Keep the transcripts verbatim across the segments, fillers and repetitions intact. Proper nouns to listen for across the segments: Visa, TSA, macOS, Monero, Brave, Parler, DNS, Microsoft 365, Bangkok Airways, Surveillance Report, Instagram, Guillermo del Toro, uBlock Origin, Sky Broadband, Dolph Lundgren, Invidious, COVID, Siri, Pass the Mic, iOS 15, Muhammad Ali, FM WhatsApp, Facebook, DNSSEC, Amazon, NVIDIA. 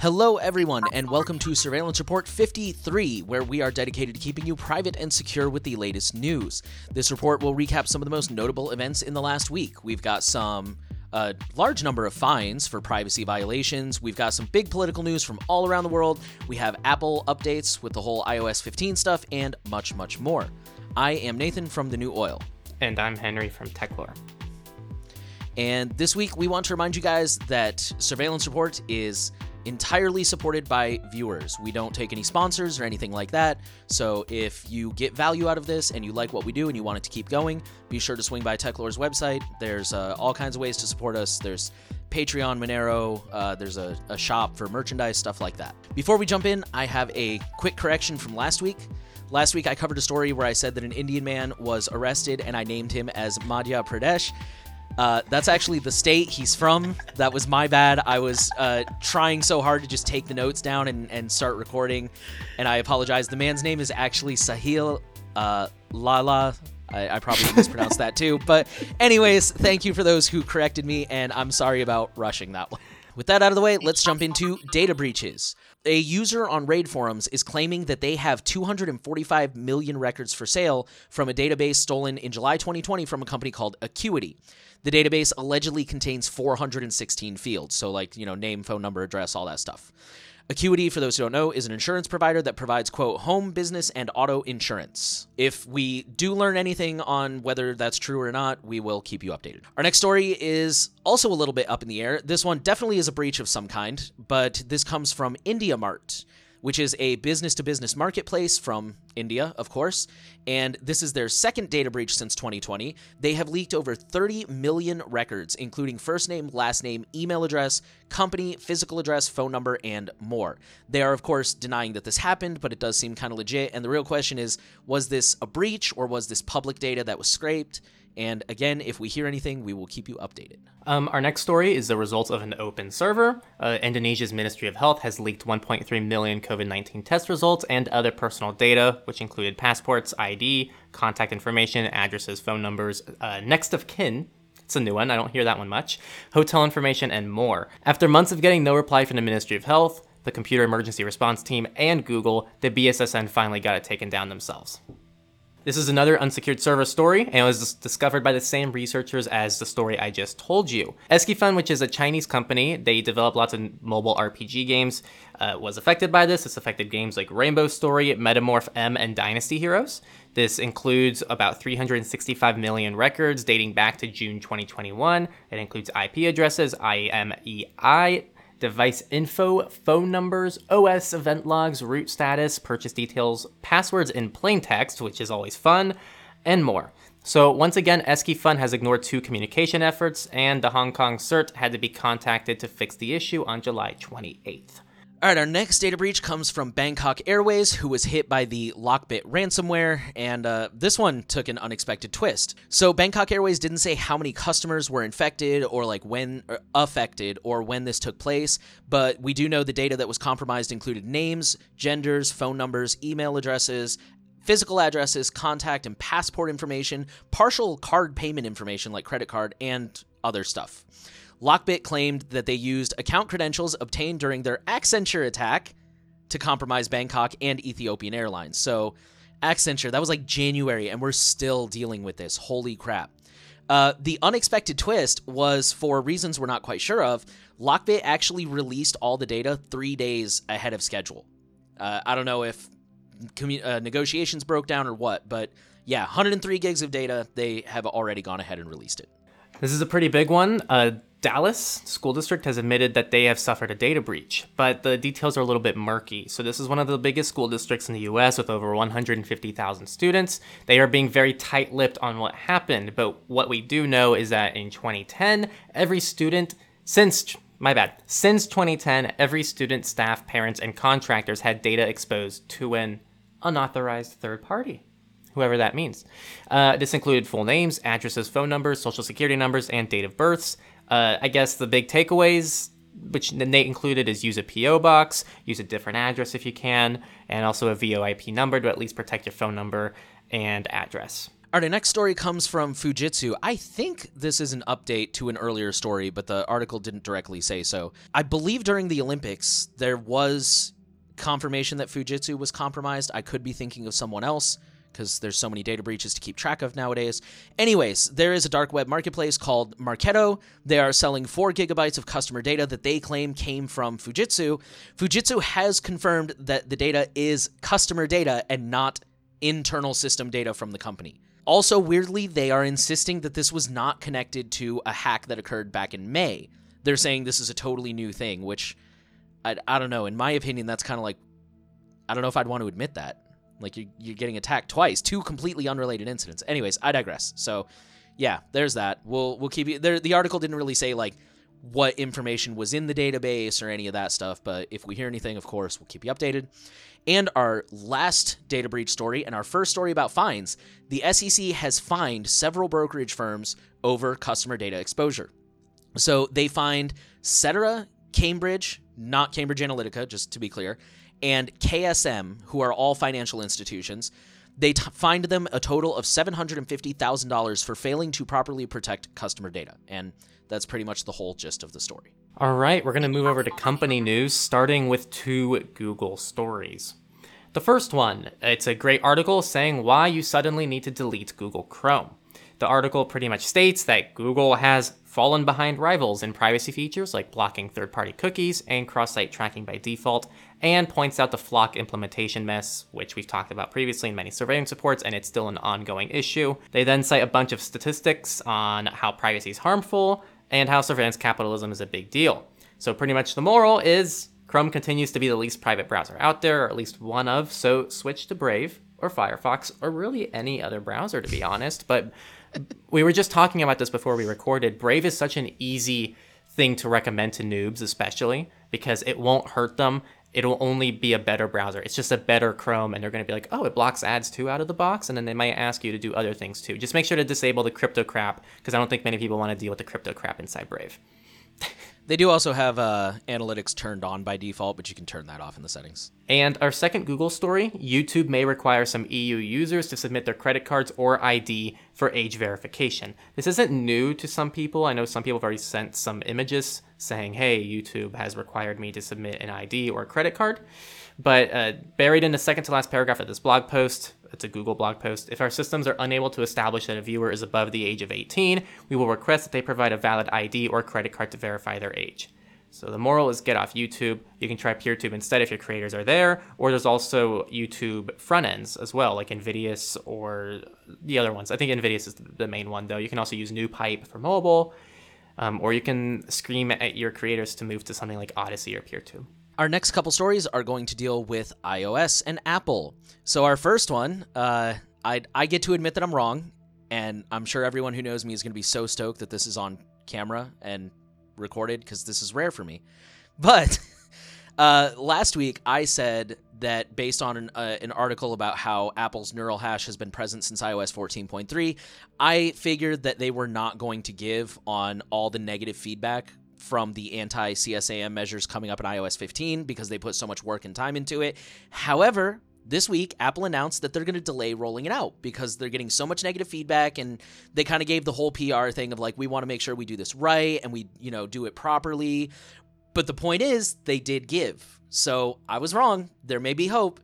Hello everyone, and welcome to Surveillance Report fifty-three, where we are dedicated to keeping you private and secure with the latest news. This report will recap some of the most notable events in the last week. We've got some a large number of fines for privacy violations. We've got some big political news from all around the world. We have Apple updates with the whole i O S fifteen stuff and much, much more. I am Nathan from The New Oil. And I'm Henry from TechLore. And this week, we want to remind you guys that Surveillance Report is entirely supported by viewers. We don't take any sponsors or anything like that. So if you get value out of this and you like what we do and you want it to keep going, be sure to swing by TechLore's website. There's uh, all kinds of ways to support us. There's Patreon, Monero, uh, there's a, a shop for merchandise, stuff like that. Before we jump in, I have a quick correction from last week. Last week, I covered a story where I said that an Indian man was arrested and I named him as Madhya Pradesh. Uh, that's actually the state he's from. That was my bad. I was uh, trying so hard to just take the notes down and, and start recording, and I apologize. The man's name is actually Sahil uh, Lala. I, I probably mispronounced that too. But anyways, thank you for those who corrected me, and I'm sorry about rushing that one. With that out of the way, let's jump into data breaches. A user on Raid Forums is claiming that they have two hundred forty-five million records for sale from a database stolen in July twenty twenty from a company called Acuity. The database allegedly contains four hundred sixteen fields, so like, you know, name, phone number, address, all that stuff. Acuity, for those who don't know, is an insurance provider that provides, quote, home, business, and auto insurance. If we do learn anything on whether that's true or not, we will keep you updated. Our next story is also a little bit up in the air. This one definitely is a breach of some kind, but this comes from IndiaMart, which is a business-to-business marketplace from India, of course, and this is their second data breach since twenty twenty. They have leaked over thirty million records, including first name, last name, email address, company, physical address, phone number, and more. They are, of course, denying that this happened, but it does seem kind of legit, and the real question is, was this a breach, or was this public data that was scraped? And again, if we hear anything, we will keep you updated. Um, our next story is the results of an open server. Uh, Indonesia's Ministry of Health has leaked one point three million COVID nineteen test results and other personal data, which included passports, I D, contact information, addresses, phone numbers, uh, next of kin. It's a new one. I don't hear that one much. Hotel information and more. After months of getting no reply from the Ministry of Health, the Computer Emergency Response Team, and Google, the B S S N finally got it taken down themselves. This is another unsecured server story, and it was discovered by the same researchers as the story I just told you. EskyFun, which is a Chinese company, they develop lots of mobile R P G games, uh, was affected by this. It's affected games like Rainbow Story, Metamorph M, and Dynasty Heroes. This includes about three hundred sixty-five million records dating back to June twenty twenty-one. It includes I P addresses, I M E I, device info, phone numbers, O S event logs, root status, purchase details, passwords in plain text, which is always fun, and more. So once again, EskyFun has ignored two communication efforts, and the Hong Kong C E R T had to be contacted to fix the issue on July twenty-eighth. All right, our next data breach comes from Bangkok Airways, who was hit by the Lockbit ransomware, and uh, this one took an unexpected twist. So Bangkok Airways didn't say how many customers were infected or like when or affected or when this took place, but we do know the data that was compromised included names, genders, phone numbers, email addresses, physical addresses, contact and passport information, partial card payment information like credit card, and other stuff. Lockbit claimed that they used account credentials obtained during their Accenture attack to compromise Bangkok and Ethiopian Airlines. So Accenture, that was like January, and we're still dealing with this. Holy crap. Uh, the unexpected twist was, for reasons we're not quite sure of, Lockbit actually released all the data three days ahead of schedule. Uh, I don't know if commun- uh, negotiations broke down or what, but yeah, one hundred three gigs of data. They have already gone ahead and released it. This is a pretty big one. Uh, Dallas School District has admitted that they have suffered a data breach, but the details are a little bit murky. So this is one of the biggest school districts in the U S with over one hundred fifty thousand students. They are being very tight-lipped on what happened, but what we do know is that in twenty ten, every student since, my bad, since twenty ten, every student, staff, parents, and contractors had data exposed to an unauthorized third party, whoever that means. Uh, this included full names, addresses, phone numbers, social security numbers, and date of births. Uh, I guess the big takeaways, which Nate included, is use a P O box, use a different address if you can, and also a V O I P number to at least protect your phone number and address. All right, our next story comes from Fujitsu. I think this is an update to an earlier story, but the article didn't directly say so. I believe during the Olympics, there was confirmation that Fujitsu was compromised. I could be thinking of someone else, because there's so many data breaches to keep track of nowadays. Anyways, there is a dark web marketplace called Marketo. They are selling four gigabytes of customer data that they claim came from Fujitsu. Fujitsu has confirmed that the data is customer data and not internal system data from the company. Also, weirdly, they are insisting that this was not connected to a hack that occurred back in May. They're saying this is a totally new thing, which, I, I don't know. In my opinion, that's kind of like, I don't know if I'd want to admit that. Like, you're, you're getting attacked twice, two completely unrelated incidents. Anyways, I digress. So, yeah, there's that. We'll we'll keep you there. The article didn't really say, like, what information was in the database or any of that stuff, but if we hear anything, of course, we'll keep you updated. And our last data breach story and our first story about fines, the S E C has fined several brokerage firms over customer data exposure. So they fined Cetera, Cambridge, not Cambridge Analytica, just to be clear, and K S M, who are all financial institutions. They t- fined them a total of seven hundred fifty thousand dollars for failing to properly protect customer data. And that's pretty much the whole gist of the story. All right, we're going to move over to company news, starting with two Google stories. The first one, it's a great article saying why you suddenly need to delete Google Chrome. The article pretty much states that Google has fallen behind rivals in privacy features like blocking third-party cookies and cross-site tracking by default, and points out the Flock implementation mess, which we've talked about previously in many surveillance reports, and it's still an ongoing issue. They then cite a bunch of statistics on how privacy is harmful and how surveillance capitalism is a big deal. So pretty much the moral is Chrome continues to be the least private browser out there, or at least one of, so switch to Brave or Firefox or really any other browser, to be honest. But we were just talking about this before we recorded. Brave is such an easy thing to recommend to noobs, especially because it won't hurt them. It'll only be a better browser. It's just a better Chrome, and they're going to be like, oh, it blocks ads too out of the box, and then they might ask you to do other things too. Just make sure to disable the crypto crap, because I don't think many people want to deal with the crypto crap inside Brave. They do also have uh, analytics turned on by default, but you can turn that off in the settings. And our second Google story, YouTube may require some E U users to submit their credit cards or I D for age verification. This isn't new to some people. I know some people have already sent some images saying, hey, YouTube has required me to submit an I D or a credit card. But uh, buried in the second to last paragraph of this blog post, it's a Google blog post, if our systems are unable to establish that a viewer is above the age of eighteen, we will request that they provide a valid I D or credit card to verify their age. So the moral is get off YouTube. You can try PeerTube instead if your creators are there, or there's also YouTube front ends as well, like Invidious or the other ones. I think Invidious is the main one, though. You can also use NewPipe for mobile, um, or you can scream at your creators to move to something like Odyssey or PeerTube. Our next couple stories are going to deal with iOS and Apple. So our first one, uh, I I get to admit that I'm wrong, and I'm sure everyone who knows me is going to be so stoked that this is on camera and recorded, because this is rare for me. But uh, last week I said that based on an, uh, an article about how Apple's neural hash has been present since iOS fourteen point three, I figured that they were not going to give on all the negative feedback from the anti-C S A M measures coming up in iOS fifteen, because they put so much work and time into it. However, this week, Apple announced that they're going to delay rolling it out because they're getting so much negative feedback, and they kind of gave the whole P R thing of like, we want to make sure we do this right and we, you know, do it properly. But the point is, they did give. So I was wrong. There may be hope.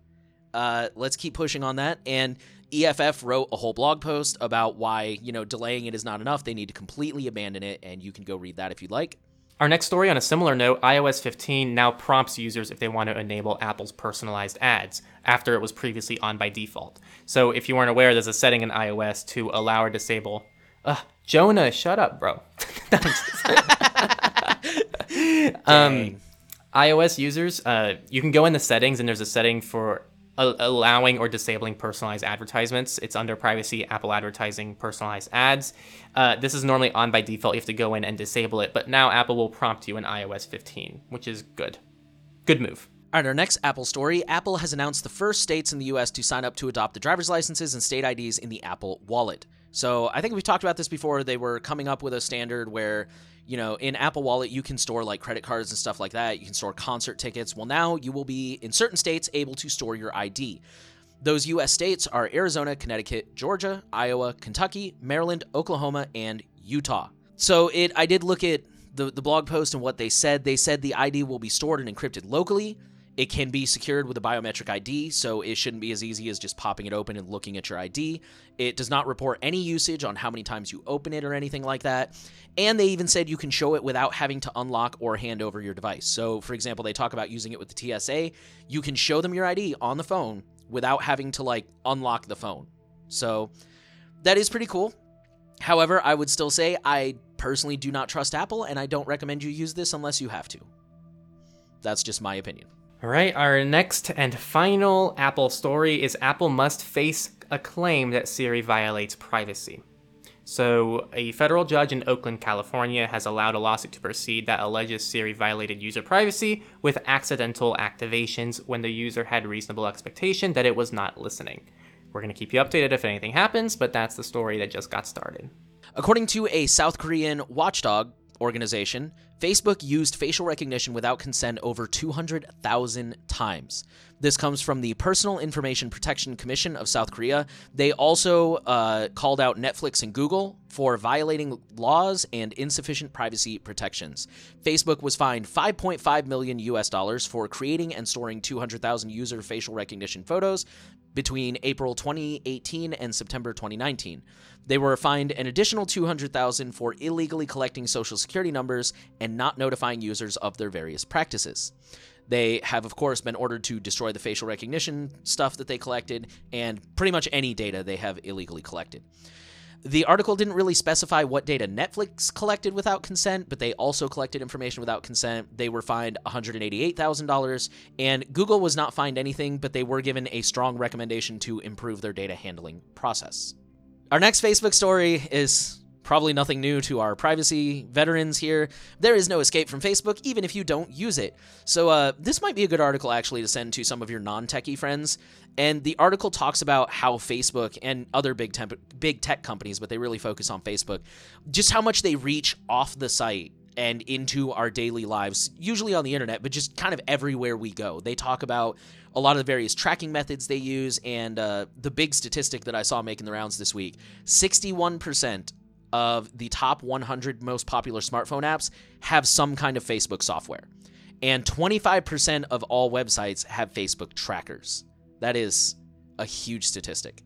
Uh, let's keep pushing on that. And E F F wrote a whole blog post about why, you know, delaying it is not enough. They need to completely abandon it, and you can go read that if you'd like. Our next story, on a similar note, iOS fifteen now prompts users if they want to enable Apple's personalized ads after it was previously on by default. So if you weren't aware, there's a setting in iOS to allow or disable. Ugh, Jonah, shut up, bro. um, iOS users, uh, you can go in the settings, and there's a setting for a- allowing or disabling personalized advertisements. It's under privacy, Apple advertising, personalized ads. Uh, this is normally on by default. You have to go in and disable it, but now Apple will prompt you in iOS fifteen, which is good. Good move. All right, our next Apple story. Apple has announced the first states in the U S to sign up to adopt the driver's licenses and state I Ds in the Apple Wallet. So I think we've talked about this before. They were coming up with a standard where, you know, in Apple Wallet, you can store like credit cards and stuff like that. You can store concert tickets. Well, now you will be, in certain states, able to store your I D. Those U S states are Arizona, Connecticut, Georgia, Iowa, Kentucky, Maryland, Oklahoma, and Utah. So it, I did look at the, the blog post and what they said. They said the I D will be stored and encrypted locally. It can be secured with a biometric I D, so it shouldn't be as easy as just popping it open and looking at your I D. It does not report any usage on how many times you open it or anything like that. And they even said you can show it without having to unlock or hand over your device. So, for example, they talk about using it with the T S A. You can show them your I D on the phone without having to, like, unlock the phone. So that is pretty cool. However, I would still say I personally do not trust Apple, and I don't recommend you use this unless you have to. That's just my opinion. All right, our next and final Apple story is Apple must face a claim that Siri violates privacy. So a federal judge in Oakland, California has allowed a lawsuit to proceed that alleges Siri violated user privacy with accidental activations when the user had reasonable expectation that it was not listening. We're going to keep you updated if anything happens, but that's the story that just got started. According to a South Korean watchdog organization, Facebook used facial recognition without consent over two hundred thousand times. This comes from the Personal Information Protection Commission of South Korea. They also uh, called out Netflix and Google for violating laws and insufficient privacy protections. Facebook was fined five point five million U S dollars for creating and storing two hundred thousand user facial recognition photos between April twenty eighteen and September twenty nineteen. They were fined an additional two hundred thousand dollars for illegally collecting social security numbers and not notifying users of their various practices. They have, of course, been ordered to destroy the facial recognition stuff that they collected and pretty much any data they have illegally collected. The article didn't really specify what data Netflix collected without consent, but they also collected information without consent. They were fined one hundred eighty-eight thousand dollars, and Google was not fined anything, but they were given a strong recommendation to improve their data handling process. Our next Facebook story is probably nothing new to our privacy veterans here. There is no escape from Facebook, even if you don't use it. So uh, this might be a good article, actually, to send to some of your non-techie friends. And the article talks about how Facebook and other big, temp- big tech companies, but they really focus on Facebook, just how much they reach off the site and into our daily lives, usually on the internet, but just kind of everywhere we go. They talk about a lot of the various tracking methods they use, and uh, the big statistic that I saw making the rounds this week, sixty-one percent of the top one hundred most popular smartphone apps have some kind of Facebook software. And twenty-five percent of all websites have Facebook trackers. That is a huge statistic.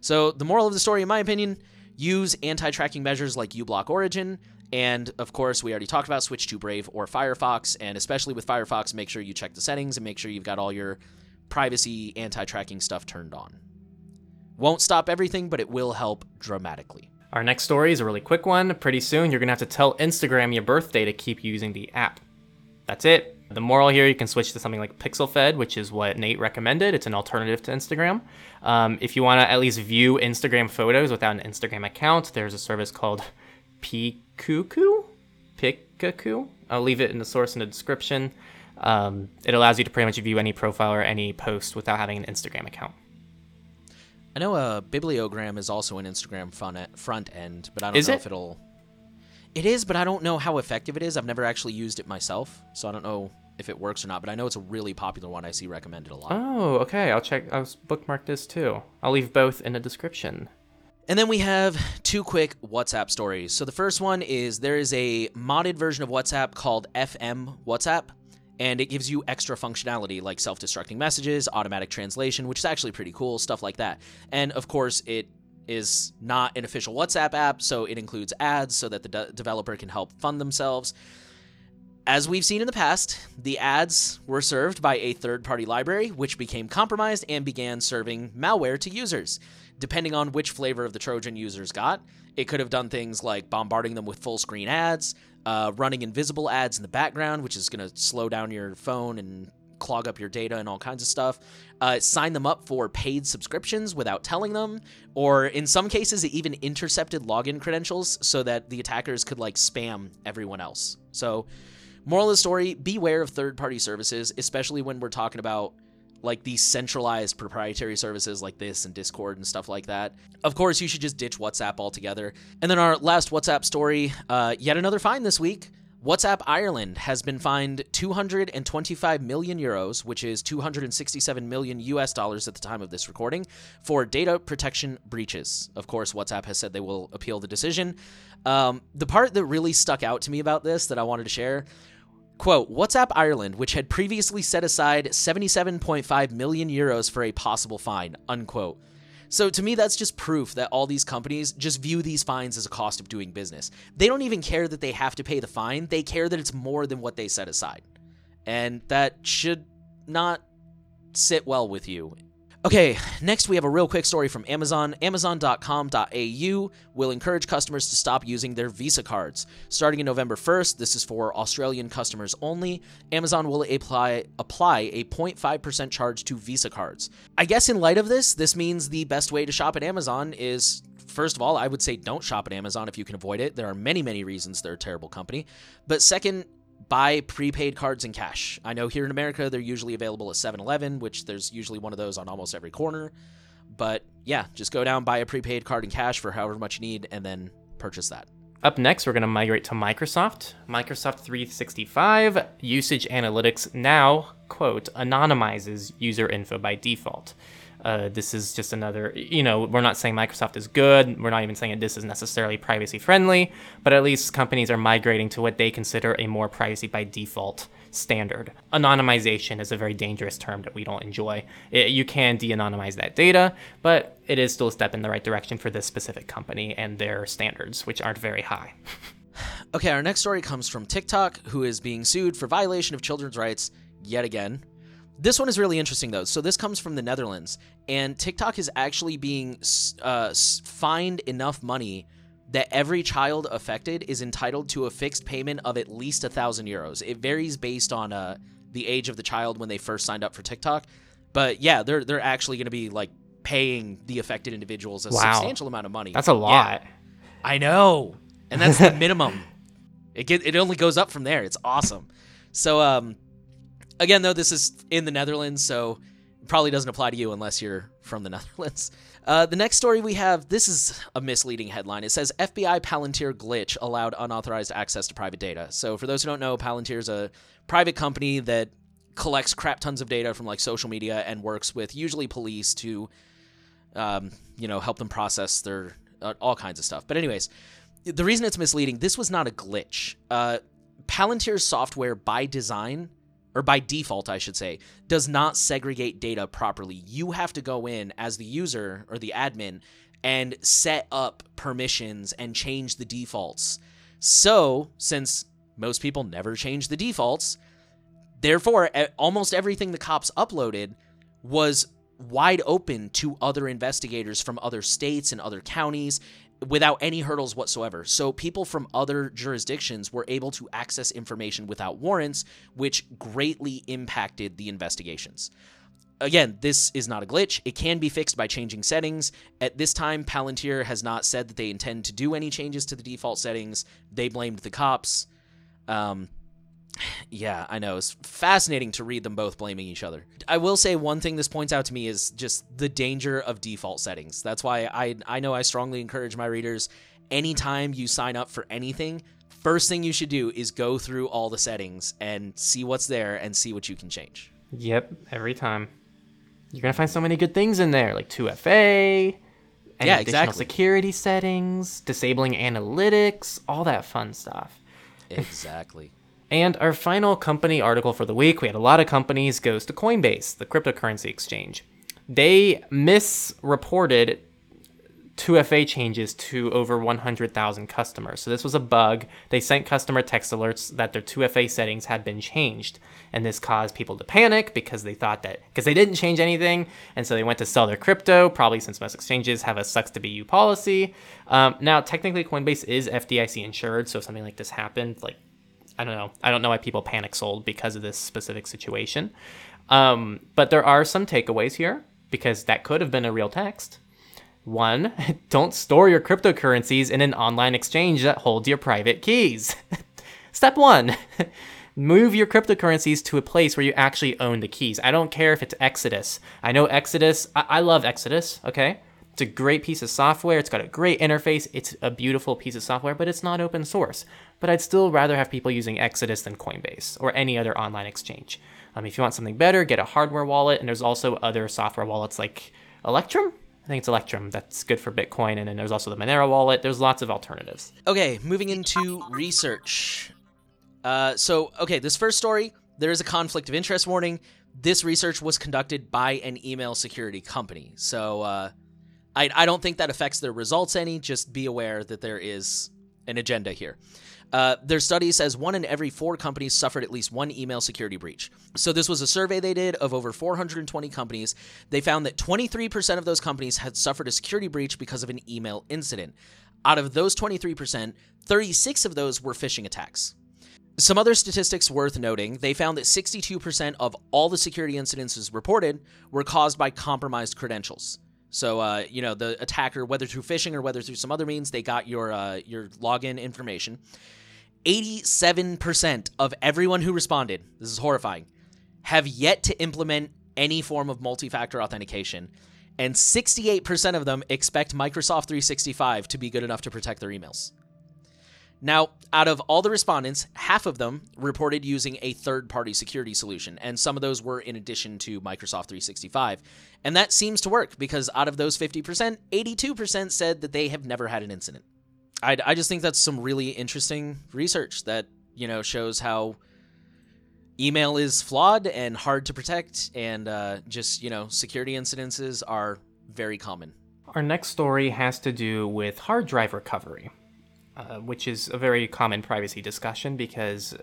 So the moral of the story, in my opinion, use anti-tracking measures like uBlock Origin. And of course, we already talked about switch to Brave or Firefox. And especially with Firefox, make sure you check the settings and make sure you've got all your privacy anti-tracking stuff turned on. Won't stop everything, but it will help dramatically. Our next story is a really quick one. Pretty soon, you're going to have to tell Instagram your birthday to keep using the app. That's it. The moral here, you can switch to something like PixelFed, which is what Nate recommended. It's an alternative to Instagram. Um, if you want to at least view Instagram photos without an Instagram account, there's a service called Pikuku? Pikaku? I'll leave it in the source in the description. Um, it allows you to pretty much view any profile or any post without having an Instagram account. I know a bibliogram is also an Instagram front end, but I don't know if it'll... It is, but I don't know how effective it is. I've never actually used it myself, so I don't know if it works or not, but I know it's a really popular one I see recommended a lot. Oh, okay. I'll check. I'll bookmark this too. I'll leave both in the description. And then we have two quick WhatsApp stories. So the first one is there is a modded version of WhatsApp called F M WhatsApp, and it gives you extra functionality like self-destructing messages, automatic translation, which is actually pretty cool, stuff like that. And of course, it is not an official WhatsApp app, so it includes ads so that the de- developer can help fund themselves. As we've seen in the past, the ads were served by a third-party library, which became compromised and began serving malware to users. Depending on which flavor of the Trojan users got, it could have done things like bombarding them with full-screen ads, Uh, running invisible ads in the background, which is going to slow down your phone and clog up your data and all kinds of stuff. Uh, sign them up for paid subscriptions without telling them, or in some cases, it even intercepted login credentials so that the attackers could like spam everyone else. So, moral of the story, beware of third-party services, especially when we're talking about like these centralized proprietary services like this and Discord and stuff like that. Of course, you should just ditch WhatsApp altogether. And then our last WhatsApp story, uh, yet another fine this week. WhatsApp Ireland has been fined two hundred twenty-five million euros, which is two hundred sixty-seven million U S dollars at the time of this recording, for data protection breaches. Of course, WhatsApp has said they will appeal the decision. Um, the part that really stuck out to me about this that I wanted to share, quote, WhatsApp Ireland, which had previously set aside seventy-seven point five million euros for a possible fine, unquote. So to me, that's just proof that all these companies just view these fines as a cost of doing business. They don't even care that they have to pay the fine. They care that it's more than what they set aside. And that should not sit well with you. Okay, next we have a real quick story from Amazon. Amazon dot com dot a u will encourage customers to stop using their Visa cards. Starting in November first, this is for Australian customers only, Amazon will apply, apply a zero point five percent charge to Visa cards. I guess in light of this, this means the best way to shop at Amazon is, first of all, I would say don't shop at Amazon if you can avoid it. There are many, many reasons they're a terrible company. But second, buy prepaid cards and cash. I know here in America, they're usually available at seven eleven, which there's usually one of those on almost every corner. But yeah, just go down, buy a prepaid card and cash for however much you need, and then purchase that. Up next, we're going to migrate to Microsoft. Microsoft three sixty-five usage analytics now, quote, anonymizes user info by default. Uh, this is just another, you know, we're not saying Microsoft is good. We're not even saying that this is necessarily privacy friendly, but at least companies are migrating to what they consider a more privacy by default standard. Anonymization is a very dangerous term that we don't enjoy. It, you can de-anonymize that data, but it is still a step in the right direction for this specific company and their standards, which aren't very high. Okay, our next story comes from TikTok, who is being sued for violation of children's rights yet again. This one is really interesting, though. So this comes from the Netherlands, and TikTok is actually being uh, fined enough money that every child affected is entitled to a fixed payment of at least one thousand euros. It varies based on uh, the age of the child when they first signed up for TikTok. But yeah, they're they're actually going to be like paying the affected individuals a wow. substantial amount of money. That's a lot. Yeah. I know. And that's the minimum. It get, it only goes up from there. It's awesome. So, um... Again, though, this is in the Netherlands, so it probably doesn't apply to you unless you're from the Netherlands. Uh, the next story we have, this is a misleading headline. It says F B I Palantir glitch allowed unauthorized access to private data. So for those who don't know, Palantir is a private company that collects crap tons of data from like social media and works with usually police to, um, you know, help them process their uh, all kinds of stuff. But anyways, the reason it's misleading, this was not a glitch. Uh, Palantir's software by design, or by default, I should say, does not segregate data properly. You have to go in as the user or the admin and set up permissions and change the defaults. So, since most people never change the defaults, therefore, almost everything the cops uploaded was wide open to other investigators from other states and other counties without any hurdles whatsoever. So people from other jurisdictions were able to access information without warrants, which greatly impacted the investigations. Again, this is not a glitch. It can be fixed by changing settings. At this time, Palantir has not said that they intend to do any changes to the default settings. They blamed the cops. Um, yeah, I know. It's fascinating to read them both blaming each other. I will say one thing this points out to me is just the danger of default settings. That's why I I know I strongly encourage my readers, anytime you sign up for anything, first thing you should do is go through all the settings and see what's there and see what you can change. Yep, every time. You're going to find so many good things in there, like two F A, and yeah, additional exactly. security settings, disabling analytics, all that fun stuff. Exactly. And our final company article for the week, we had a lot of companies, goes to Coinbase, the cryptocurrency exchange. They misreported two F A changes to over one hundred thousand customers. So this was a bug. They sent customer text alerts that their two F A settings had been changed. And this caused people to panic because they thought that, because they didn't change anything. And so they went to sell their crypto, probably since most exchanges have a sucks to be you policy. Um, now, technically, Coinbase is F D I C insured. So if something like this happened, like, I don't know. I don't know why people panic sold because of this specific situation. Um, but there are some takeaways here because that could have been a real text. One, don't store your cryptocurrencies in an online exchange that holds your private keys. Step one, move your cryptocurrencies to a place where you actually own the keys. I don't care if it's Exodus. I know Exodus. I, I love Exodus. Okay. It's a great piece of software. It's got a great interface. It's a beautiful piece of software, but it's not open source. But I'd still rather have people using Exodus than Coinbase or any other online exchange. Um, if you want something better, get a hardware wallet. And there's also other software wallets like Electrum. I think it's Electrum that's good for Bitcoin. And then there's also the Monero wallet. There's lots of alternatives. Okay, moving into research. Uh, so, okay, this first story, there is a conflict of interest warning. This research was conducted by an email security company. So uh, I, I don't think that affects their results any. Just be aware that there is an agenda here. Uh, their study says one in every four companies suffered at least one email security breach. So this was a survey they did of over four hundred twenty companies. They found that twenty-three percent of those companies had suffered a security breach because of an email incident. Out of those twenty-three percent, thirty-six of those were phishing attacks. Some other statistics worth noting, they found that sixty-two percent of all the security incidences reported were caused by compromised credentials. So, uh, you know, the attacker, whether through phishing or whether through some other means, they got your uh, your login information. eighty-seven percent of everyone who responded, this is horrifying, have yet to implement any form of multi-factor authentication. And sixty-eight percent of them expect Microsoft three sixty-five to be good enough to protect their emails. Now, out of all the respondents, half of them reported using a third-party security solution, and some of those were in addition to Microsoft three sixty-five. And that seems to work, because out of those fifty percent, eighty-two percent said that they have never had an incident. I, I just think that's some really interesting research that, you know, shows how email is flawed and hard to protect, and uh, just, you know, security incidences are very common. Our next story has to do with hard drive recovery. Uh, which is a very common privacy discussion, because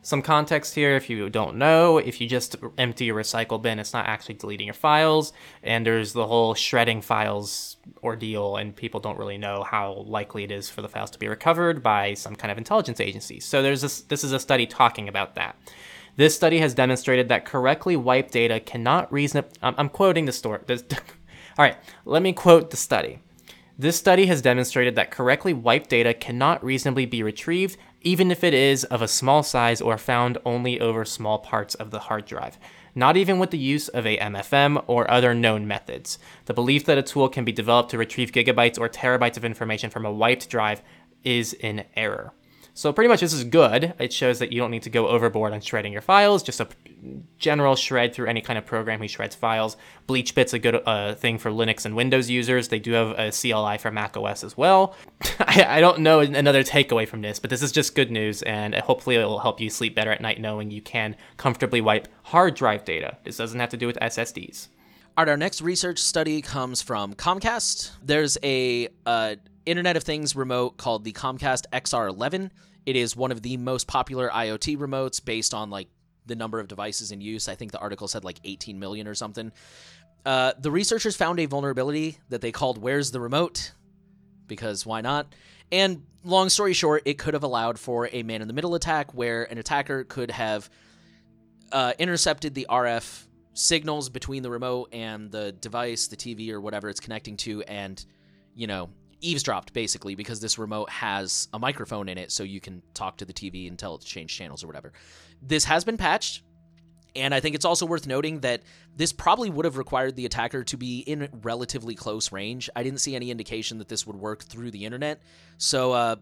some context here, if you don't know, if you just empty your recycle bin, it's not actually deleting your files, and there's the whole shredding files ordeal, and people don't really know how likely it is for the files to be recovered by some kind of intelligence agency. So there's this, this is a study talking about that. This study has demonstrated that correctly wiped data cannot reason... I'm, I'm quoting the story. All right, let me quote the study. This study has demonstrated that correctly wiped data cannot reasonably be retrieved, even if it is of a small size or found only over small parts of the hard drive, not even with the use of a M F M or other known methods. The belief that a tool can be developed to retrieve gigabytes or terabytes of information from a wiped drive is in error. So pretty much this is good. It shows that you don't need to go overboard on shredding your files, just a general shred through any kind of program who shreds files. Bleach Bit's a good uh, thing for Linux and Windows users. They do have a C L I for macOS as well. I, I don't know another takeaway from this, but this is just good news, and hopefully it will help you sleep better at night knowing you can comfortably wipe hard drive data. This doesn't have to do with S S Ds. All right, our next research study comes from Comcast. There's a... Uh, Internet of Things remote called the Comcast X R eleven. It is one of the most popular I O T remotes based on like the number of devices in use. I think the article said like eighteen million or something. Uh, the researchers found a vulnerability that they called Where's the Remote? Because why not? And long story short, it could have allowed for a man-in-the-middle attack where an attacker could have uh, intercepted the R F signals between the remote and the device, the T V or whatever it's connecting to, and, you know, eavesdropped, basically, because this remote has a microphone in it, so you can talk to the T V and tell it to change channels or whatever. This has been patched, and I think it's also worth noting that this probably would have required the attacker to be in relatively close range. I didn't see any indication that this would work through the internet, so uh,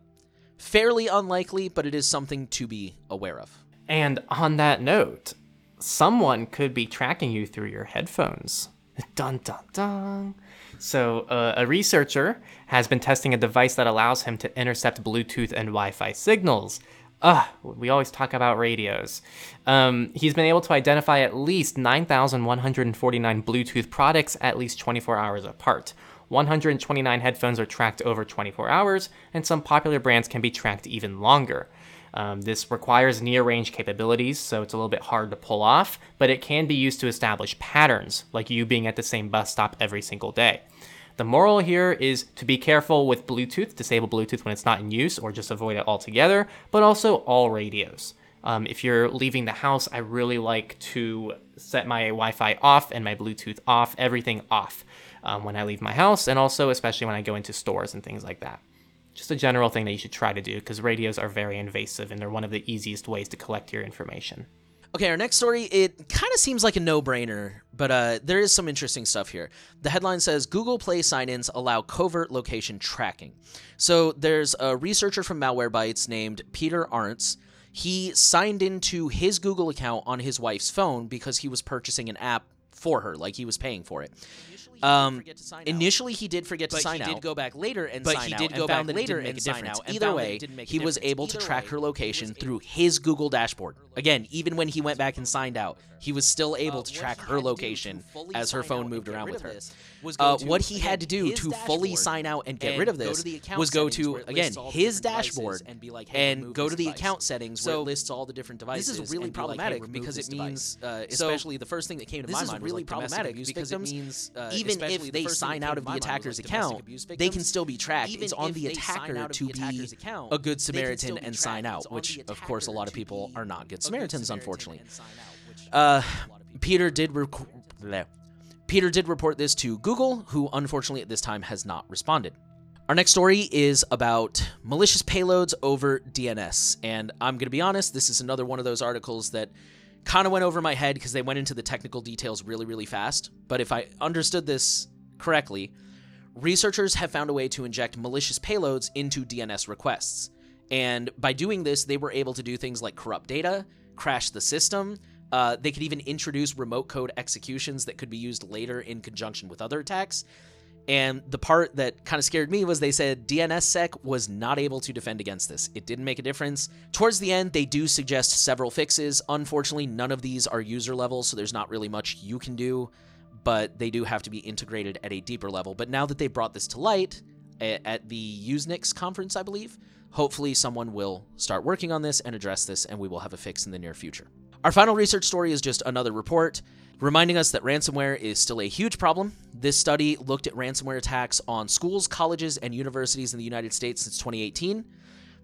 fairly unlikely, but it is something to be aware of. And on that note, someone could be tracking you through your headphones. Dun, dun, dun. So uh, a researcher has been testing a device that allows him to intercept Bluetooth and Wi-Fi signals. Ah, we always talk about radios. Um, he's been able to identify at least nine thousand one hundred forty-nine Bluetooth products at least twenty-four hours apart. one hundred twenty-nine headphones are tracked over twenty-four hours, and some popular brands can be tracked even longer. Um, this requires near-range capabilities, so it's a little bit hard to pull off, but it can be used to establish patterns, like you being at the same bus stop every single day. The moral here is to be careful with Bluetooth, disable Bluetooth when it's not in use, or just avoid it altogether, but also all radios. Um, if you're leaving the house, I really like to set my Wi-Fi off and my Bluetooth off, everything off um, when I leave my house, and also especially when I go into stores and things like that. Just a general thing that you should try to do, because radios are very invasive and they're one of the easiest ways to collect your information. Okay, our next story, it kind of seems like a no-brainer, but uh, there is some interesting stuff here. The headline says, Google Play sign-ins allow covert location tracking. So there's a researcher from Malwarebytes named Peter Arntz. He signed into his Google account on his wife's phone because he was purchasing an app for her, like he was paying for it. Initially, um, he initially he did forget to but sign out. But he did go back later and but sign out. But he did out go back later and sign out. Either way, he was able to track her location through his Google dashboard. Again, even when he went back and signed out, he was still able to track her location as her phone moved around with her. Uh, what he had to do to fully sign out and get rid of this was go to, again, his dashboard and go to the account settings where it lists all the different devices. This is really problematic because it means, uh, especially the first thing that came to my mind was really problematic because it means uh, even if they sign out of the attacker's account, they can still be tracked. It's on the attacker to be a good Samaritan and sign out, which of course a lot of people are not good Samaritans, unfortunately. Uh, Peter did rec- Peter did report this to Google, who unfortunately at this time has not responded. Our next story is about malicious payloads over D N S, and I'm going to be honest, this is another one of those articles that kind of went over my head because they went into the technical details really, really fast. But if I understood this correctly, researchers have found a way to inject malicious payloads into D N S requests. And by doing this, they were able to do things like corrupt data, crash the system. Uh, they could even introduce remote code executions that could be used later in conjunction with other attacks. And the part that kind of scared me was they said DNSSEC was not able to defend against this. It didn't make a difference. Towards the end, they do suggest several fixes. Unfortunately, none of these are user level, so there's not really much you can do, but they do have to be integrated at a deeper level. But now that they brought this to light at the Usenix conference, I believe, hopefully someone will start working on this and address this, and we will have a fix in the near future. Our final research story is just another report reminding us that ransomware is still a huge problem. This study looked at ransomware attacks on schools, colleges, and universities in the United States since twenty eighteen.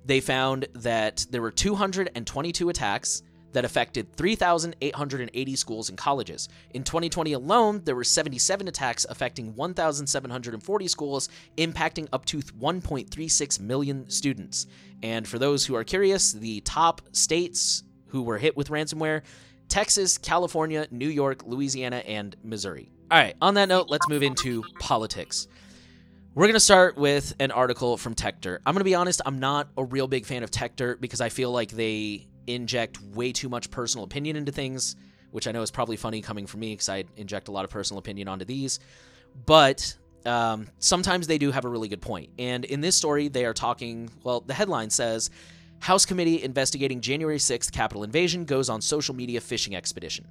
They found that there were two hundred twenty-two attacks that affected three thousand eight hundred eighty schools and colleges. In twenty twenty alone, there were seventy-seven attacks affecting one thousand seven hundred forty schools, impacting up to one point three six million students. And for those who are curious, the top states who were hit with ransomware: Texas, California, New York, Louisiana, and Missouri. All right, on that note, let's move into politics. We're going to start with an article from TechDirt. I'm going to be honest, I'm not a real big fan of TechDirt because I feel like they inject way too much personal opinion into things, which I know is probably funny coming from me because I inject a lot of personal opinion onto these. But um, sometimes they do have a really good point. And in this story, they are talking, well, the headline says, House committee investigating January sixth Capitol invasion goes on social media phishing expedition.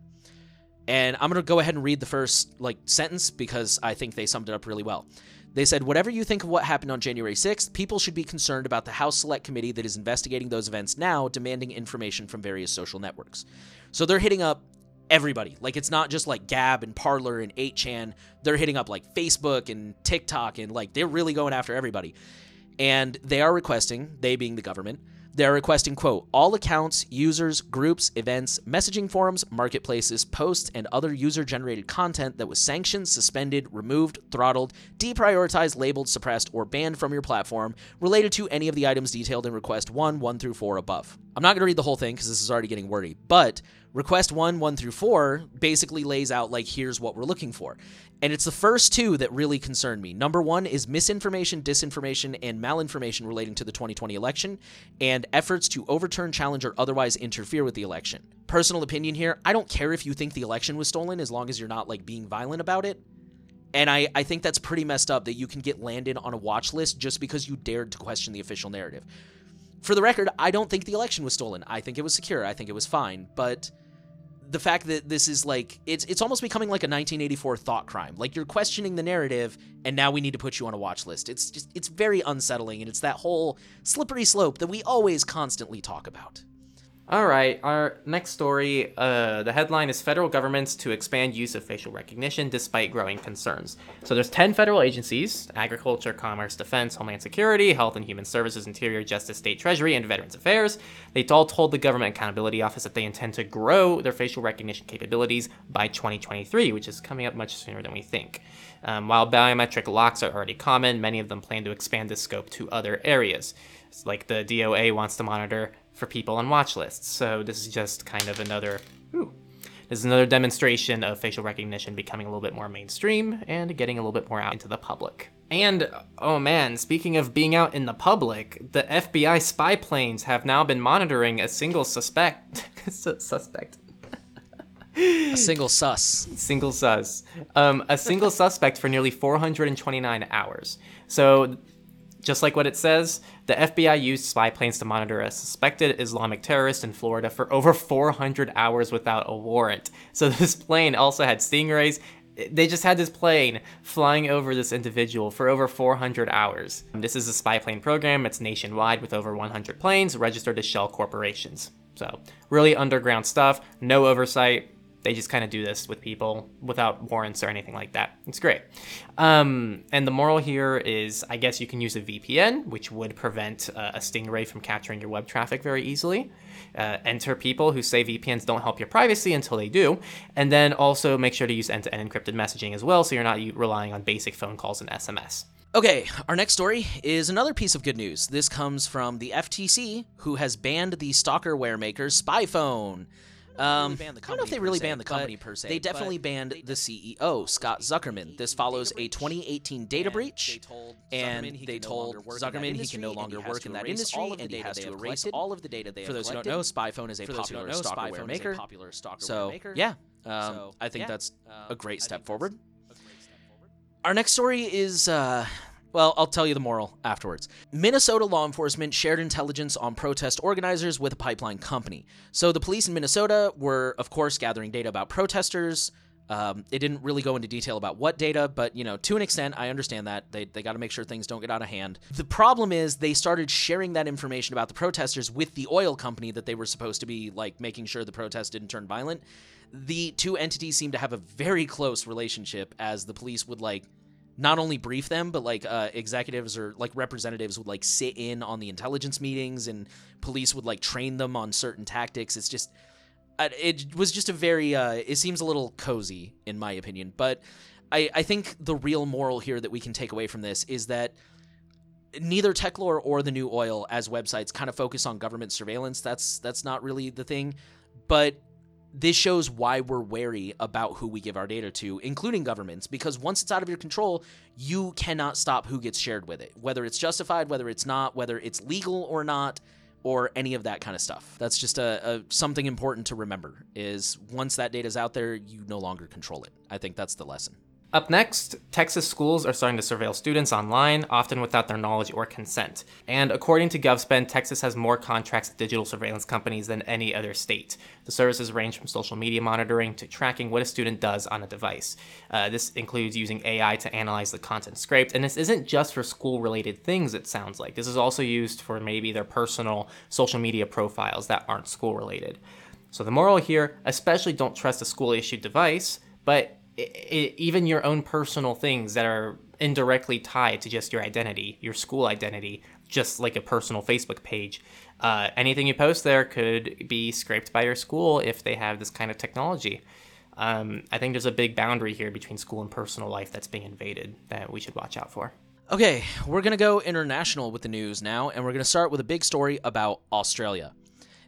And I'm going to go ahead and read the first like sentence because I think they summed it up really well. They said, whatever you think of what happened on January sixth, people should be concerned about the House Select Committee that is investigating those events now, demanding information from various social networks. So they're hitting up everybody. Like, it's not just like Gab and Parler and eight chan. They're hitting up like Facebook and TikTok, and like they're really going after everybody. And they are requesting, they being the government, they're requesting, quote, all accounts, users, groups, events, messaging forums, marketplaces, posts, and other user-generated content that was sanctioned, suspended, removed, throttled, deprioritized, labeled, suppressed, or banned from your platform related to any of the items detailed in Request one, one through four above. I'm not going to read the whole thing because this is already getting wordy, but Request one, one through four basically lays out, like, here's what we're looking for. And it's the first two that really concern me. Number one is misinformation, disinformation, and malinformation relating to the twenty twenty election and efforts to overturn, challenge, or otherwise interfere with the election. Personal opinion here, I don't care if you think the election was stolen as long as you're not, like, being violent about it. And I, I think that's pretty messed up that you can get landed on a watch list just because you dared to question the official narrative. For the record, I don't think the election was stolen. I think it was secure. I think it was fine. But the fact that this is like, it's it's almost becoming like a nineteen eighty-four thought crime. Like, you're questioning the narrative, and now we need to put you on a watch list. It's just, it's very unsettling, and it's that whole slippery slope that we always constantly talk about. All right, our next story, uh, the headline is Federal Governments to Expand Use of Facial Recognition Despite Growing Concerns. So there's ten federal agencies, Agriculture, Commerce, Defense, Homeland Security, Health and Human Services, Interior, Justice, State Treasury, and Veterans Affairs. They all told the Government Accountability Office that they intend to grow their facial recognition capabilities by twenty twenty-three, which is coming up much sooner than we think. Um, while biometric locks are already common, many of them plan to expand the scope to other areas. It's like the D O A wants to monitor for people on watch lists. So this is just kind of another Ooh. This is another demonstration of facial recognition becoming a little bit more mainstream and getting a little bit more out into the public. And, oh man, speaking of being out in the public, the F B I spy planes have now been monitoring a single suspect. Suspect. A single sus. Single sus. Um, a single suspect for nearly four hundred twenty-nine hours. So, just like what it says, the F B I used spy planes to monitor a suspected Islamic terrorist in Florida for over four hundred hours without a warrant. So this plane also had stingrays. They just had this plane flying over this individual for over four hundred hours. This is a spy plane program. It's nationwide with over one hundred planes registered to shell corporations. So really underground stuff, no oversight. They just kind of do this with people without warrants or anything like that. It's great. Um, and the moral here is, I guess you can use a V P N, which would prevent uh, a stingray from capturing your web traffic very easily. Uh, enter people who say V P Ns don't help your privacy until they do. And then also make sure to use end-to-end encrypted messaging as well, so you're not relying on basic phone calls and S M S. Okay, our next story is another piece of good news. This comes from the F T C, who has banned the stalkerware maker Spyphone. Um, I don't know if they really banned the company per se. They definitely banned the C E O, Scott Zuckerman. This follows a twenty eighteen data breach, and they told Zuckerman he can no longer work in that industry, and he has to erase all of the data they have collected. For those who don't know, Spyphone is a popular stalkerware maker. So, yeah, um, I think that's a great step forward. Our next story is... Uh, Well, I'll tell you the moral afterwards. Minnesota law enforcement shared intelligence on protest organizers with a pipeline company. So the police in Minnesota were, of course, gathering data about protesters. Um, it didn't really go into detail about what data, but, you know, to an extent, I understand that. They, they got to make sure things don't get out of hand. The problem is they started sharing that information about the protesters with the oil company that they were supposed to be, like, making sure the protest didn't turn violent. The two entities seem to have a very close relationship, as the police would, like, not only brief them, but like uh, executives or like representatives would like sit in on the intelligence meetings, and police would like train them on certain tactics. It's just, it was just a very, uh, it seems a little cozy in my opinion. But I, I think the real moral here that we can take away from this is that neither TechLore or The New Oil as websites kind of focus on government surveillance. That's, that's not really the thing, but this shows why we're wary about who we give our data to, including governments, because once it's out of your control, you cannot stop who gets shared with it, whether it's justified, whether it's not, whether it's legal or not, or any of that kind of stuff. That's just a, a something important to remember, is once that data's out there, you no longer control it. I think that's the lesson. Up next, Texas schools are starting to surveil students online, often without their knowledge or consent. And according to GovSpend, Texas has more contracts with digital surveillance companies than any other state. The services range from social media monitoring to tracking what a student does on a device. Uh, this includes using A I to analyze the content scraped. And this isn't just for school-related things, it sounds like. This is also used for maybe their personal social media profiles that aren't school-related. So the moral here, especially don't trust a school-issued device, but... It, it, even your own personal things that are indirectly tied to just your identity, your school identity, just like a personal Facebook page. Uh, anything you post there could be scraped by your school if they have this kind of technology. Um, I think there's a big boundary here between school and personal life that's being invaded that we should watch out for. Okay, we're going to go international with the news now, and we're going to start with a big story about Australia.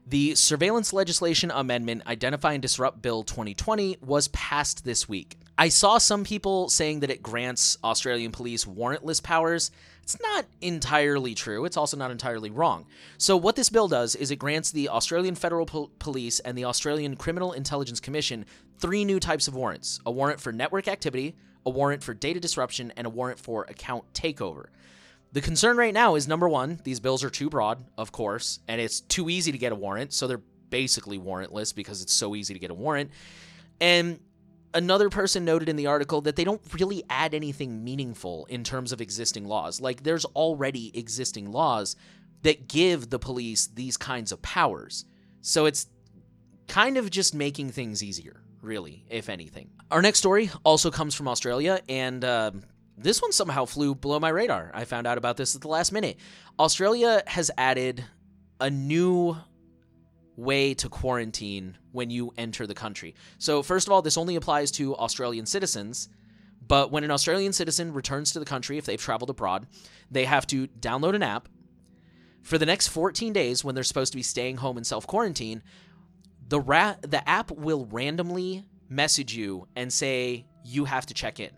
The Surveillance Legislation Amendment Identify and Disrupt Bill twenty twenty was passed this week. I saw some people saying that it grants Australian police warrantless powers. It's not entirely true. It's also not entirely wrong. So what this bill does is it grants the Australian Federal Pol- Police and the Australian Criminal Intelligence Commission three new types of warrants: a warrant for network activity, a warrant for data disruption, and a warrant for account takeover. The concern right now is, number one, these bills are too broad, of course, and it's too easy to get a warrant, so they're basically warrantless because it's so easy to get a warrant. And another person noted in the article that they don't really add anything meaningful in terms of existing laws. Like, there's already existing laws that give the police these kinds of powers. So it's kind of just making things easier, really, if anything. Our next story also comes from Australia, and... Uh, This one somehow flew below my radar. I found out about this at the last minute. Australia has added a new way to quarantine when you enter the country. So first of all, this only applies to Australian citizens, but when an Australian citizen returns to the country, if they've traveled abroad, they have to download an app. For the next fourteen days, when they're supposed to be staying home and self-quarantine, the ra- the app will randomly message you and say you have to check in.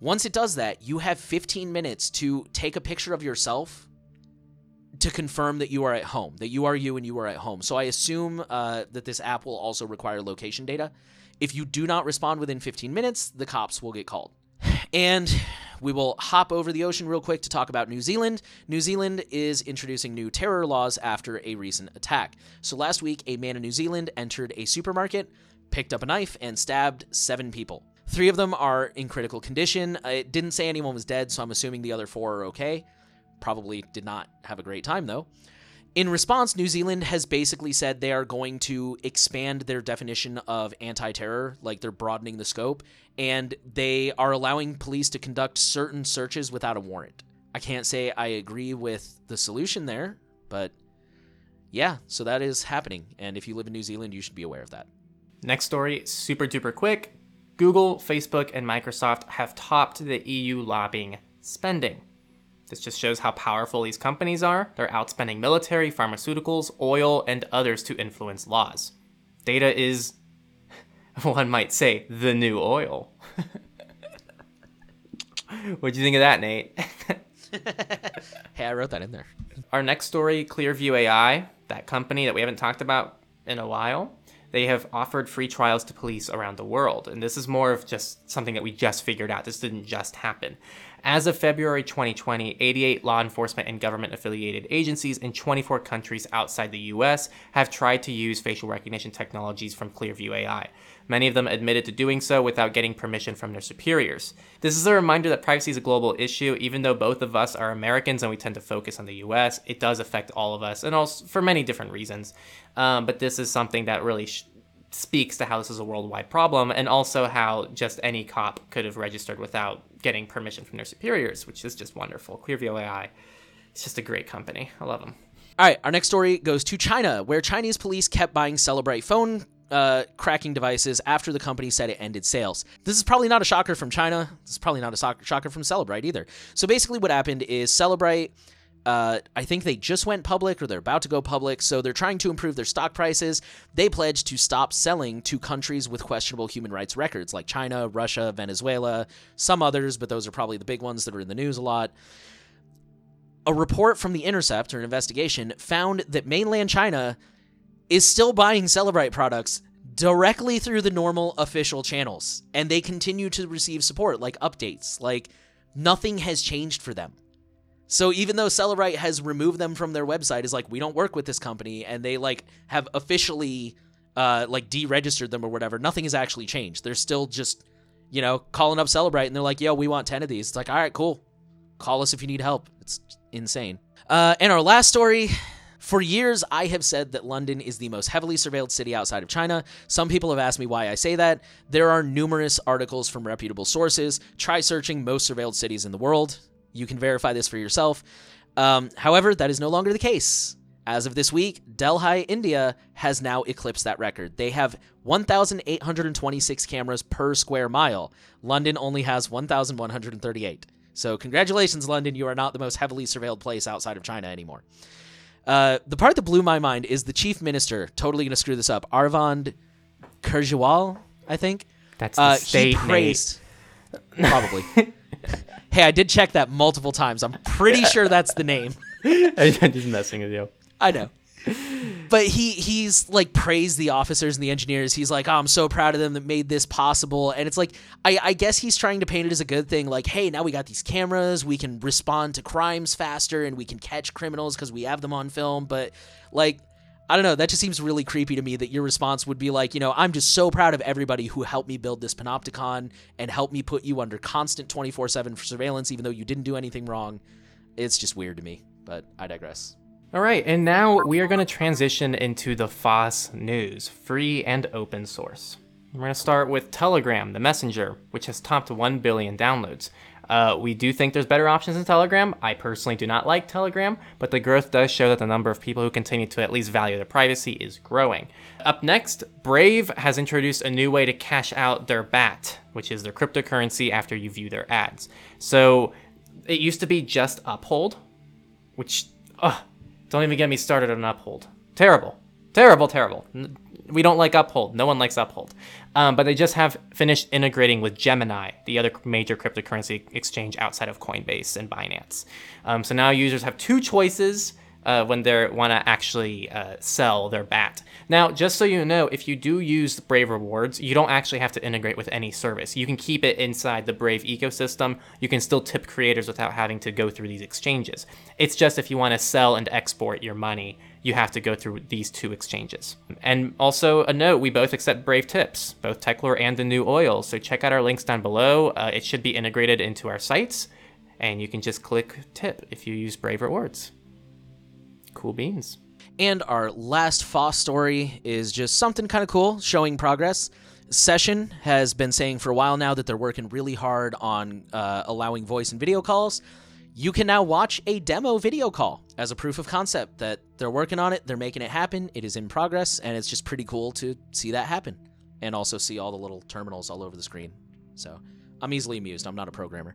Once it does that, you have fifteen minutes to take a picture of yourself to confirm that you are at home, that you are you and you are at home. So I assume uh, that this app will also require location data. If you do not respond within fifteen minutes, the cops will get called. And we will hop over the ocean real quick to talk about New Zealand. New Zealand is introducing new terror laws after a recent attack. So last week, a man in New Zealand entered a supermarket, picked up a knife, and stabbed seven people. Three of them are in critical condition. It didn't say anyone was dead, so I'm assuming the other four are okay. Probably did not have a great time, though. In response, New Zealand has basically said they are going to expand their definition of anti-terror, like they're broadening the scope, and they are allowing police to conduct certain searches without a warrant. I can't say I agree with the solution there, but yeah, so that is happening. And if you live in New Zealand, you should be aware of that. Next story, super duper quick. Google, Facebook, and Microsoft have topped the E U lobbying spending. This just shows how powerful these companies are. They're outspending military, pharmaceuticals, oil, and others to influence laws. Data is, one might say, the new oil. What'd you think of that, Nate? Hey, I wrote that in there. Our next story, Clearview A I, that company that we haven't talked about in a while, they have offered free trials to police around the world. And this is more of just something that we just figured out. This didn't just happen. As of February twenty twenty, eighty-eight law enforcement and government-affiliated agencies in twenty-four countries outside the U S have tried to use facial recognition technologies from Clearview A I. Many of them admitted to doing so without getting permission from their superiors. This is a reminder that privacy is a global issue. Even though both of us are Americans and we tend to focus on the U S, it does affect all of us, and also for many different reasons. Um, but this is something that really sh- speaks to how this is a worldwide problem, and also how just any cop could have registered without getting permission from their superiors, which is just wonderful. Clearview A I, it's just a great company. I love them. All right, our next story goes to China, where Chinese police kept buying Celebrite phone uh, cracking devices after the company said it ended sales. This is probably not a shocker from China. This is probably not a shocker from Celebrite either. So basically what happened is Celebrite, Uh, I think they just went public, or they're about to go public, so they're trying to improve their stock prices. They pledged to stop selling to countries with questionable human rights records, like China, Russia, Venezuela, some others, but those are probably the big ones that are in the news a lot. A report from The Intercept, or an investigation, found that mainland China is still buying Celebrite products directly through the normal official channels, and they continue to receive support, like updates, like nothing has changed for them. So even though Celebrite has removed them from their website, is like, we don't work with this company, and they like have officially uh, like deregistered them or whatever, nothing has actually changed. They're still just, you know, calling up Celebrite and they're like, yo, we want ten of these. It's like, all right, cool. Call us if you need help. It's insane. Uh, and our last story. For years, I have said that London is the most heavily surveilled city outside of China. Some people have asked me why I say that. There are numerous articles from reputable sources. Try searching most surveilled cities in the world. You can verify this for yourself. Um, however, that is no longer the case. As of this week, Delhi, India has now eclipsed that record. They have one thousand eight hundred twenty-six cameras per square mile. London only has one thousand one hundred thirty-eight. So congratulations, London. You are not the most heavily surveilled place outside of China anymore. Uh, the part that blew my mind is the chief minister, totally going to screw this up, Arvind Kejriwal, I think. That's the uh, state, he praised, Nate. Probably. Hey, I did check that multiple times. I'm pretty sure that's the name. I'm just messing with you. I know. But he he's like praised the officers and the engineers. He's like, oh, I'm so proud of them that made this possible. And it's like, I, I guess he's trying to paint it as a good thing. Like, hey, now we got these cameras. We can respond to crimes faster and we can catch criminals because we have them on film. But like, I don't know. That just seems really creepy to me that your response would be like, you know, I'm just so proud of everybody who helped me build this panopticon and helped me put you under constant twenty-four seven surveillance, even though you didn't do anything wrong. It's just weird to me, but I digress. All right. And now we are going to transition into the FOSS news, free and open source. We're going to start with Telegram, the messenger, which has topped one billion downloads. Uh, we do think there's better options in Telegram. I personally do not like Telegram, but the growth does show that the number of people who continue to at least value their privacy is growing. Up next, Brave has introduced a new way to cash out their B A T, which is their cryptocurrency after you view their ads. So it used to be just Uphold, which, ugh, don't even get me started on Uphold. Terrible, terrible, terrible. we don't like Uphold. No one likes Uphold. Um, but they just have finished integrating with Gemini, the other major cryptocurrency exchange outside of Coinbase and Binance. Um, so now users have two choices uh, when they want to actually uh, sell their B A T. Now, just so you know, if you do use Brave Rewards, you don't actually have to integrate with any service. You can keep it inside the Brave ecosystem. You can still tip creators without having to go through these exchanges. It's just if you want to sell and export your money, you have to go through these two exchanges. And also a note, we both accept Brave tips, both TechLore and The New Oil. So check out our links down below. Uh, it should be integrated into our sites, and you can just click tip if you use Brave Rewards. Cool beans. And our last F O S S story is just something kind of cool, showing progress. Session has been saying for a while now that they're working really hard on uh, allowing voice and video calls. You can now watch a demo video call as a proof of concept that they're working on it, they're making it happen, it is in progress, and it's just pretty cool to see that happen and also see all the little terminals all over the screen. So I'm easily amused. I'm not a programmer.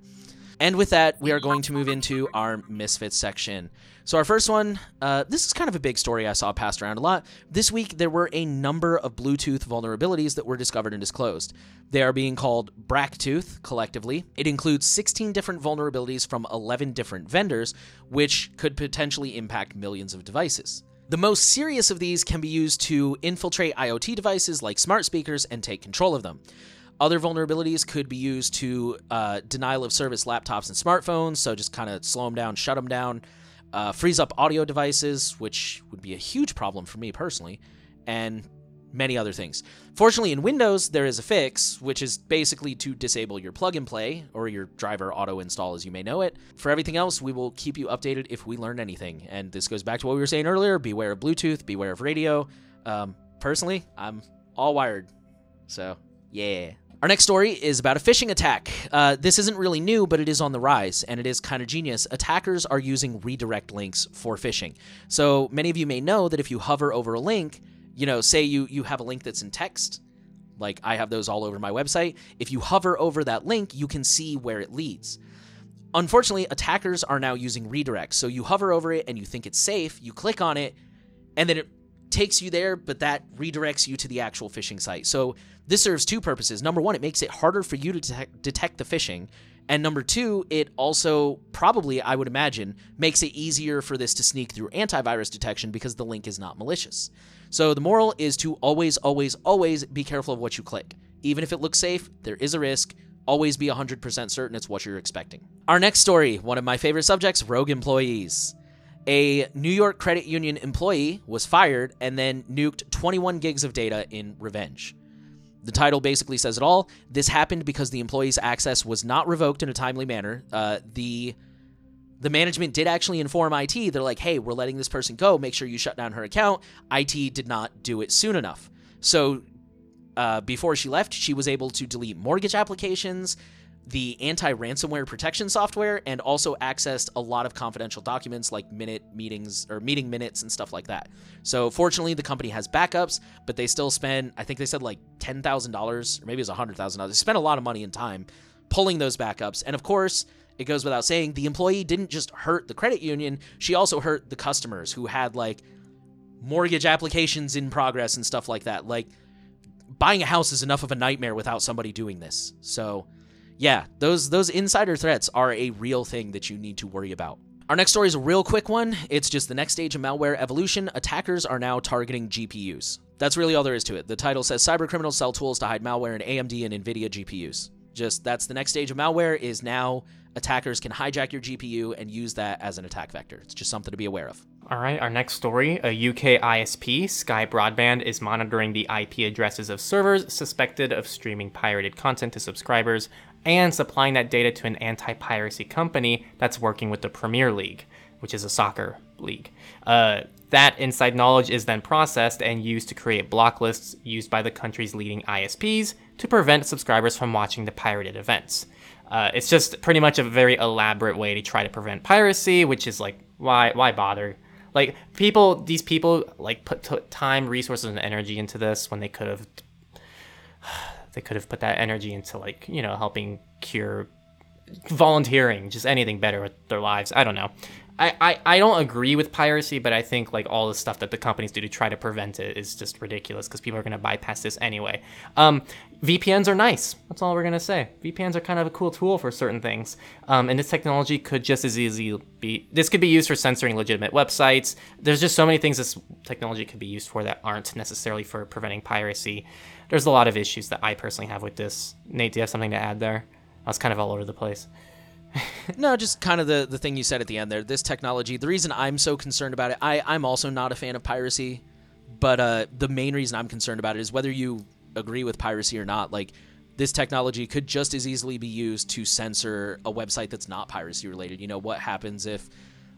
And with that, we are going to move into our Misfits section. So our first one, uh, this is kind of a big story I saw passed around a lot. This week, there were a number of Bluetooth vulnerabilities that were discovered and disclosed. They are being called BrackTooth collectively. It includes sixteen different vulnerabilities from eleven different vendors, which could potentially impact millions of devices. The most serious of these can be used to infiltrate IoT devices like smart speakers and take control of them. Other vulnerabilities could be used to uh, denial of service laptops and smartphones, so just kind of slow them down, shut them down, uh, freeze up audio devices, which would be a huge problem for me personally, and many other things. Fortunately, in Windows, there is a fix, which is basically to disable your plug and play, or your driver auto install as you may know it. For everything else, we will keep you updated if we learn anything. And this goes back to what we were saying earlier, beware of Bluetooth, beware of radio. Um, personally, I'm all wired, so yeah. Our next story is about a phishing attack. Uh, this isn't really new, but it is on the rise, and it is kind of genius. Attackers are using redirect links for phishing. So many of you may know that if you hover over a link, you know, say you, you have a link that's in text, like I have those all over my website. If you hover over that link, you can see where it leads. Unfortunately, attackers are now using redirects. So you hover over it and you think it's safe, you click on it, and then it takes you there, but that redirects you to the actual phishing site. So this serves two purposes. Number one, it makes it harder for you to detect, detect the phishing. And number two, it also probably, I would imagine, makes it easier for this to sneak through antivirus detection because the link is not malicious. So the moral is to always, always, always be careful of what you click. Even if it looks safe, there is a risk. Always be one hundred percent certain it's what you're expecting. Our next story, one of my favorite subjects, rogue employees. A New York credit union employee was fired and then nuked twenty-one gigs of data in revenge. The title basically says it all. This happened because the employee's access was not revoked in a timely manner. Uh, the the management did actually inform I T. They're like, hey, we're letting this person go. Make sure you shut down her account. I T did not do it soon enough. So uh, before she left, she was able to delete mortgage applications, the anti-ransomware protection software, and also accessed a lot of confidential documents like minute meetings or meeting minutes and stuff like that. So fortunately, the company has backups, but they still spend, I think they said like ten thousand dollars or maybe it was one hundred thousand dollars. They spent a lot of money and time pulling those backups. And of course, it goes without saying, the employee didn't just hurt the credit union. She also hurt the customers who had like mortgage applications in progress and stuff like that. Like buying a house is enough of a nightmare without somebody doing this. So yeah, those those insider threats are a real thing that you need to worry about. Our next story is a real quick one. It's just the next stage of malware evolution. Attackers are now targeting G P Us. That's really all there is to it. The title says cybercriminals sell tools to hide malware in A M D and NVIDIA G P Us. Just that's the next stage of malware is now attackers can hijack your G P U and use that as an attack vector. It's just something to be aware of. All right, our next story, a U K I S P, Sky Broadband, is monitoring the I P addresses of servers suspected of streaming pirated content to subscribers and supplying that data to an anti-piracy company that's working with the Premier League, which is a soccer league. Uh, that inside knowledge is then processed and used to create block lists used by the country's leading I S Ps to prevent subscribers from watching the pirated events. Uh, it's just pretty much a very elaborate way to try to prevent piracy, which is like, why why bother? Like, people, these people, like, put t- time, resources, and energy into this when they could have... They could have put that energy into, like, you know, helping cure, volunteering, just anything better with their lives. I don't know. I, I, I don't agree with piracy, but I think like all the stuff that the companies do to try to prevent it is just ridiculous because people are going to bypass this anyway. Um, V P Ns are nice. That's all we're going to say. V P Ns are kind of a cool tool for certain things. Um, and this technology could just as easily be, this could be used for censoring legitimate websites. There's just so many things this technology could be used for that aren't necessarily for preventing piracy. There's a lot of issues that I personally have with this. Nate, do you have something to add there? I was kind of all over the place. No, just kind of the, the thing you said at the end there. This technology, the reason I'm so concerned about it, I, I'm also not a fan of piracy, but uh, the main reason I'm concerned about it is whether you agree with piracy or not, like this technology could just as easily be used to censor a website that's not piracy related. You know, what happens if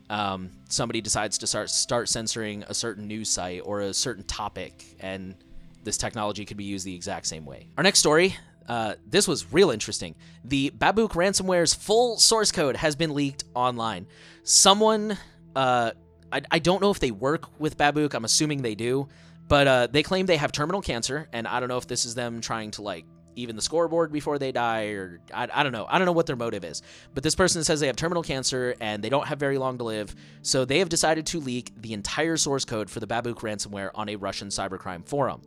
um, somebody decides to start start censoring a certain news site or a certain topic, and this technology could be used the exact same way. Our next story. Uh, this was real interesting. The Babook ransomware's full source code has been leaked online. Someone, uh, I, I don't know if they work with Babook. I'm assuming they do, but uh, they claim they have terminal cancer, and I don't know if this is them trying to like even the scoreboard before they die, or I, I don't know. I don't know what their motive is. But this person says they have terminal cancer and they don't have very long to live, so they have decided to leak the entire source code for the Babook ransomware on a Russian cybercrime forum.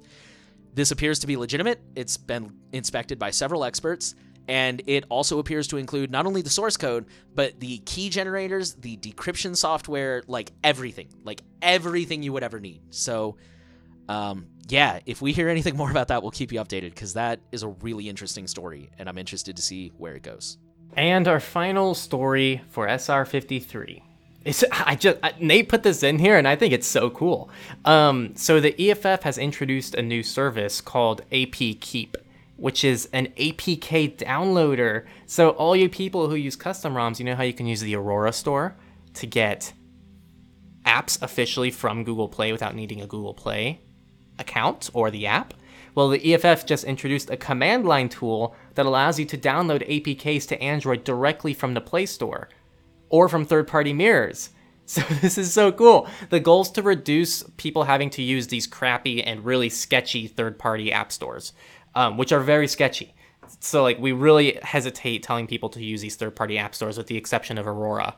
This appears to be legitimate. It's been inspected by several experts, and it also appears to include not only the source code, but the key generators, the decryption software, like everything, like everything you would ever need. So, um, yeah, if we hear anything more about that, we'll keep you updated because that is a really interesting story, and I'm interested to see where it goes. And our final story for S R fifty-three. It's, I just I, Nate put this in here, and I think it's so cool. Um, so the E F F has introduced a new service called A P Keep, which is an A P K downloader. So all you people who use custom ROMs, you know how you can use the Aurora store to get apps officially from Google Play without needing a Google Play account or the app? Well, the E F F just introduced a command line tool that allows you to download A P Ks to Android directly from the Play Store or from third-party mirrors. So this is so cool. The goal is to reduce people having to use these crappy and really sketchy third-party app stores, um, which are very sketchy. So like we really hesitate telling people to use these third-party app stores with the exception of Aurora.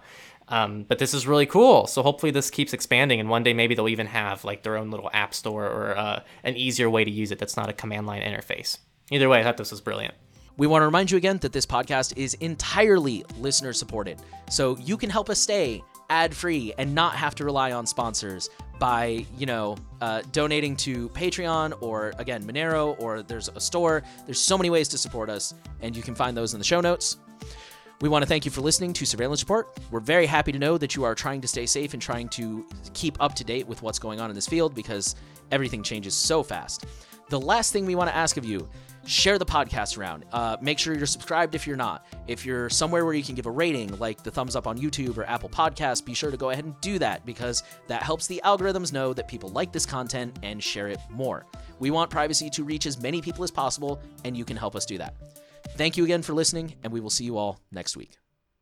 Um, but this is really cool. So hopefully this keeps expanding, and one day maybe they'll even have like their own little app store or uh, an easier way to use it that's not a command line interface. Either way, I thought this was brilliant. We want to remind you again that this podcast is entirely listener supported. So you can help us stay ad free and not have to rely on sponsors by, you know, uh, donating to Patreon or again, Monero, or there's a store. There's so many ways to support us, and you can find those in the show notes. We want to thank you for listening to Surveillance Report. We're very happy to know that you are trying to stay safe and trying to keep up to date with what's going on in this field because everything changes so fast. The last thing we want to ask of you, share the podcast around. Uh, make sure you're subscribed if you're not. If you're somewhere where you can give a rating, like the thumbs up on YouTube or Apple Podcasts, be sure to go ahead and do that because that helps the algorithms know that people like this content and share it more. We want privacy to reach as many people as possible, and you can help us do that. Thank you again for listening, and we will see you all next week.